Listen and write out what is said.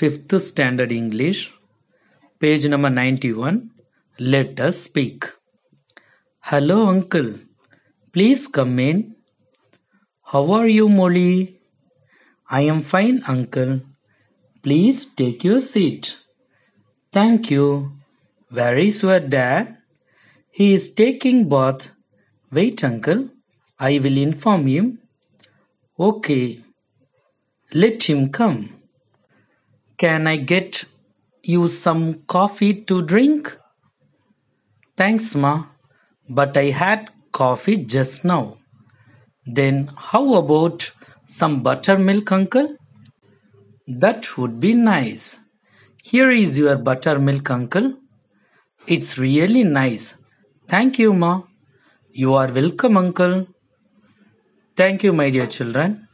5th Standard English, page number 91. Let us speak. Hello, uncle. Please come in. How are you, Molly? I am fine, uncle. Please take your seat. Thank you. Where is your dad? He is taking bath. Wait, uncle. I will inform him. Okay. Let him come. Can I get you some coffee to drink? Thanks, ma. But I had coffee just now. Then how about some buttermilk, uncle? That would be nice. Here is your buttermilk, uncle. It's really nice. Thank you, ma. You are welcome, uncle. Thank you, my dear children.